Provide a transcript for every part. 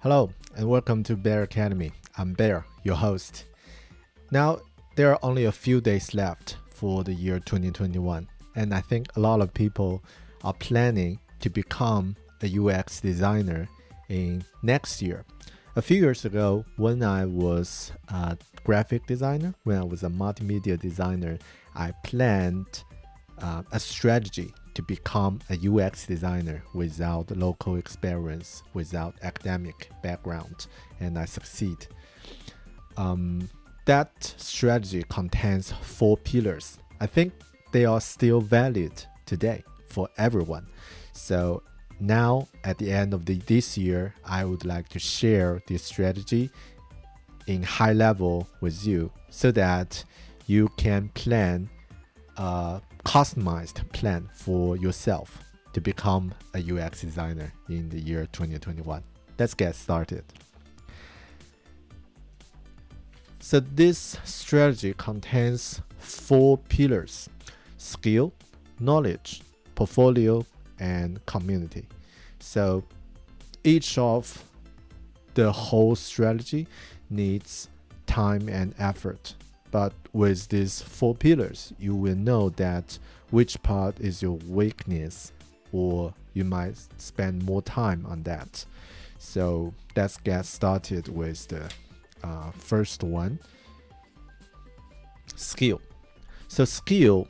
Hello and welcome to Bear Academy. I'm Bear, your host. Now, there are only a few days left for the year 2021, and I think a lot of people are planning to become a UX designer in next year. A few years ago, when I was a graphic designer, when I was a multimedia designer, I planned a strategy to become a UX designer without local experience, without academic background, and I succeed. That strategy contains 4 pillars. I think they are still valid today for everyone. So now, at the end of this year, I would like to share this strategy in high level with you so that you can plan a customized plan for yourself to become a UX designer in the year 2021. Let's get started. So this strategy contains 4 pillars: skill, knowledge, portfolio, and community. So each of the whole strategy needs time and effort. But with these 4 pillars, you will know that which part is your weakness, or you might spend more time on that. So let's get started with the first one, skill. So skill,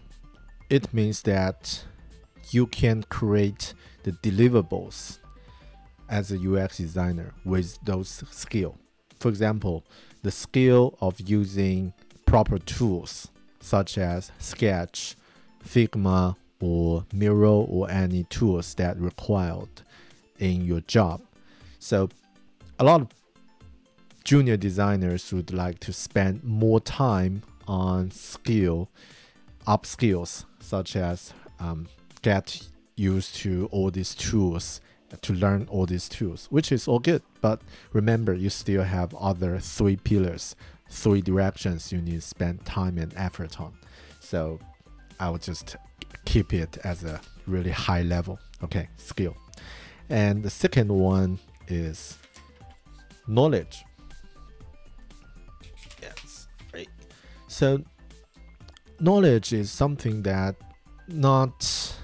it means that you can create the deliverables as a UX designer with those skills. For example, the skill of using proper tools such as Sketch, Figma, or Miro, or any tools that required in your job. So a lot of junior designers would like to spend more time on upskills such as get used to all these tools, to learn all these tools, which is all good. But remember, you still have other 3 pillars, 3 directions you need to spend time and effort on. So I will just keep it as a really high level. Okay, skill. And the second one is knowledge. Yes, right. So knowledge is something that not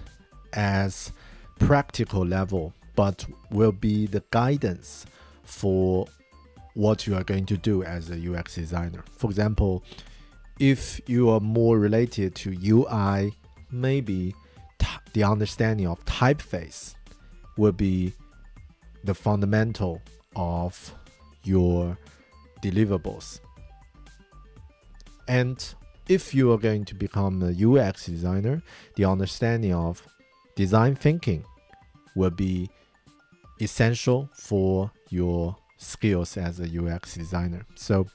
as practical level, but will be the guidance for what you are going to do as a UX designer. For example, if you are more related to UI, maybe the understanding of typeface will be the fundamental of your deliverables. And if you are going to become a UX designer, the understanding of design thinking will be essential for your skills as a UX designer. So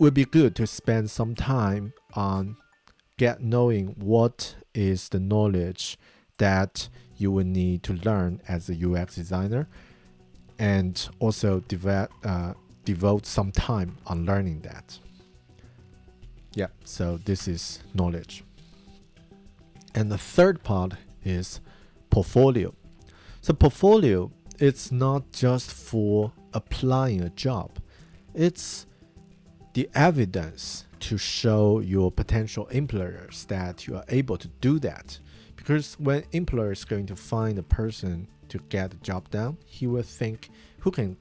would be good to spend some time on knowing what is the knowledge that you will need to learn as a UX designer, and also devote some time on learning that. Yeah, so this is knowledge. And the third part is portfolio. So portfolio, it's not just for applying a job. It's the evidence to show your potential employers that you are able to do that. Because when employer is going to find a person to get the job done, he will think, who can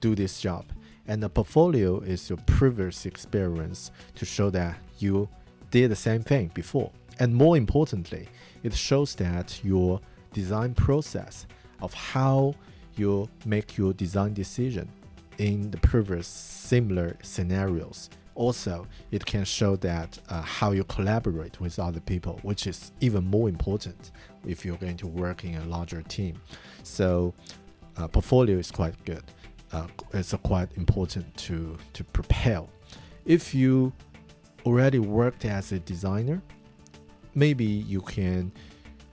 do this job? And the portfolio is your previous experience to show that you did the same thing before. And more importantly, it shows that your design process of how you make your design decision in the previous similar scenarios. Also, it can show that how you collaborate with other people, which is even more important if you're going to work in a larger team. So portfolio is quite good. It's quite important to propel. If you already worked as a designer, maybe you can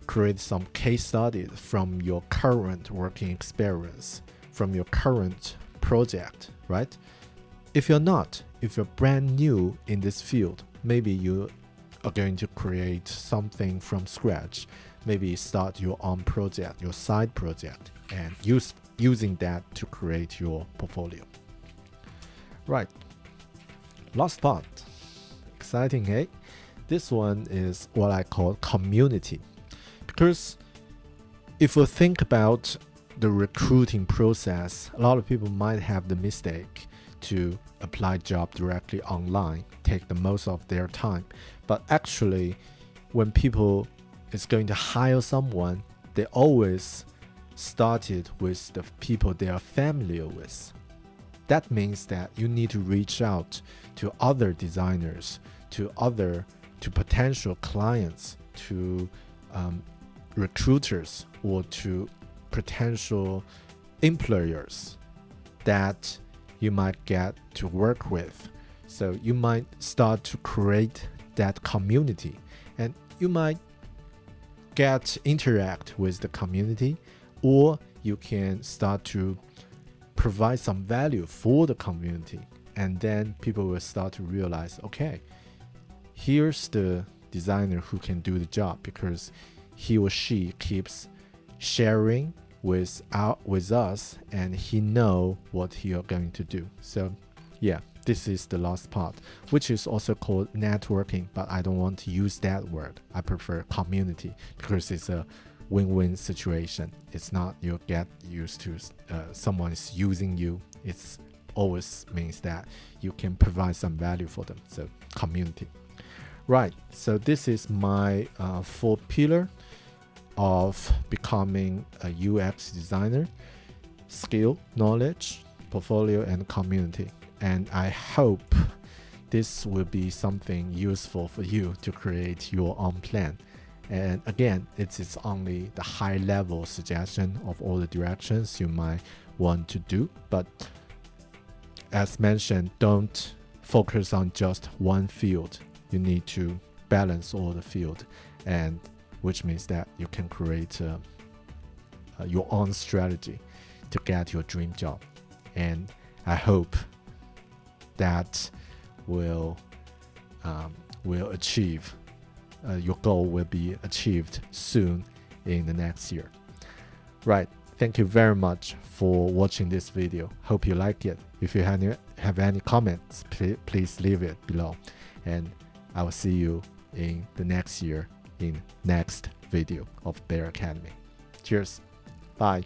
create some case studies from your current working experience, from your current project, right? If you're brand new in this field, maybe you are going to create something from scratch, maybe start your own project, your side project, and using that to create your portfolio. Right, last part, exciting, hey? This one is what I call community, because if we think about the recruiting process, a lot of people might have the mistake to apply job directly online, take the most of their time. But actually, when people is going to hire someone, they always started with the people they are familiar with. That means that you need to reach out to other designers, to potential clients, to recruiters, or to potential employers that you might get to work with. So you might start to create that community, and you might get to interact with the community, or you can start to provide some value for the community, and then people will start to realize, okay, here's the designer who can do the job, because he or she keeps sharing with us, and he know what he are going to do. So yeah, this is the last part, which is also called networking, but I don't want to use that word. I prefer community, because it's a win-win situation. It's not you get used to someone is using you. It's always means that you can provide some value for them. So community. Right, so this is my 4 pillar of becoming a UX designer: skill, knowledge, portfolio, and community. And I hope this will be something useful for you to create your own plan. And again, it's only the high level suggestion of all the directions you might want to do. But as mentioned, don't focus on just one field. You need to balance all the field, and which means that you can create your own strategy to get your dream job. And I hope that will achieve your goal will be achieved soon in the next year. Right, thank you very much for watching this video. Hope you like it. If you have any comments, please leave it below, and I will see you in the next year in next video of Bear Academy. Cheers, bye.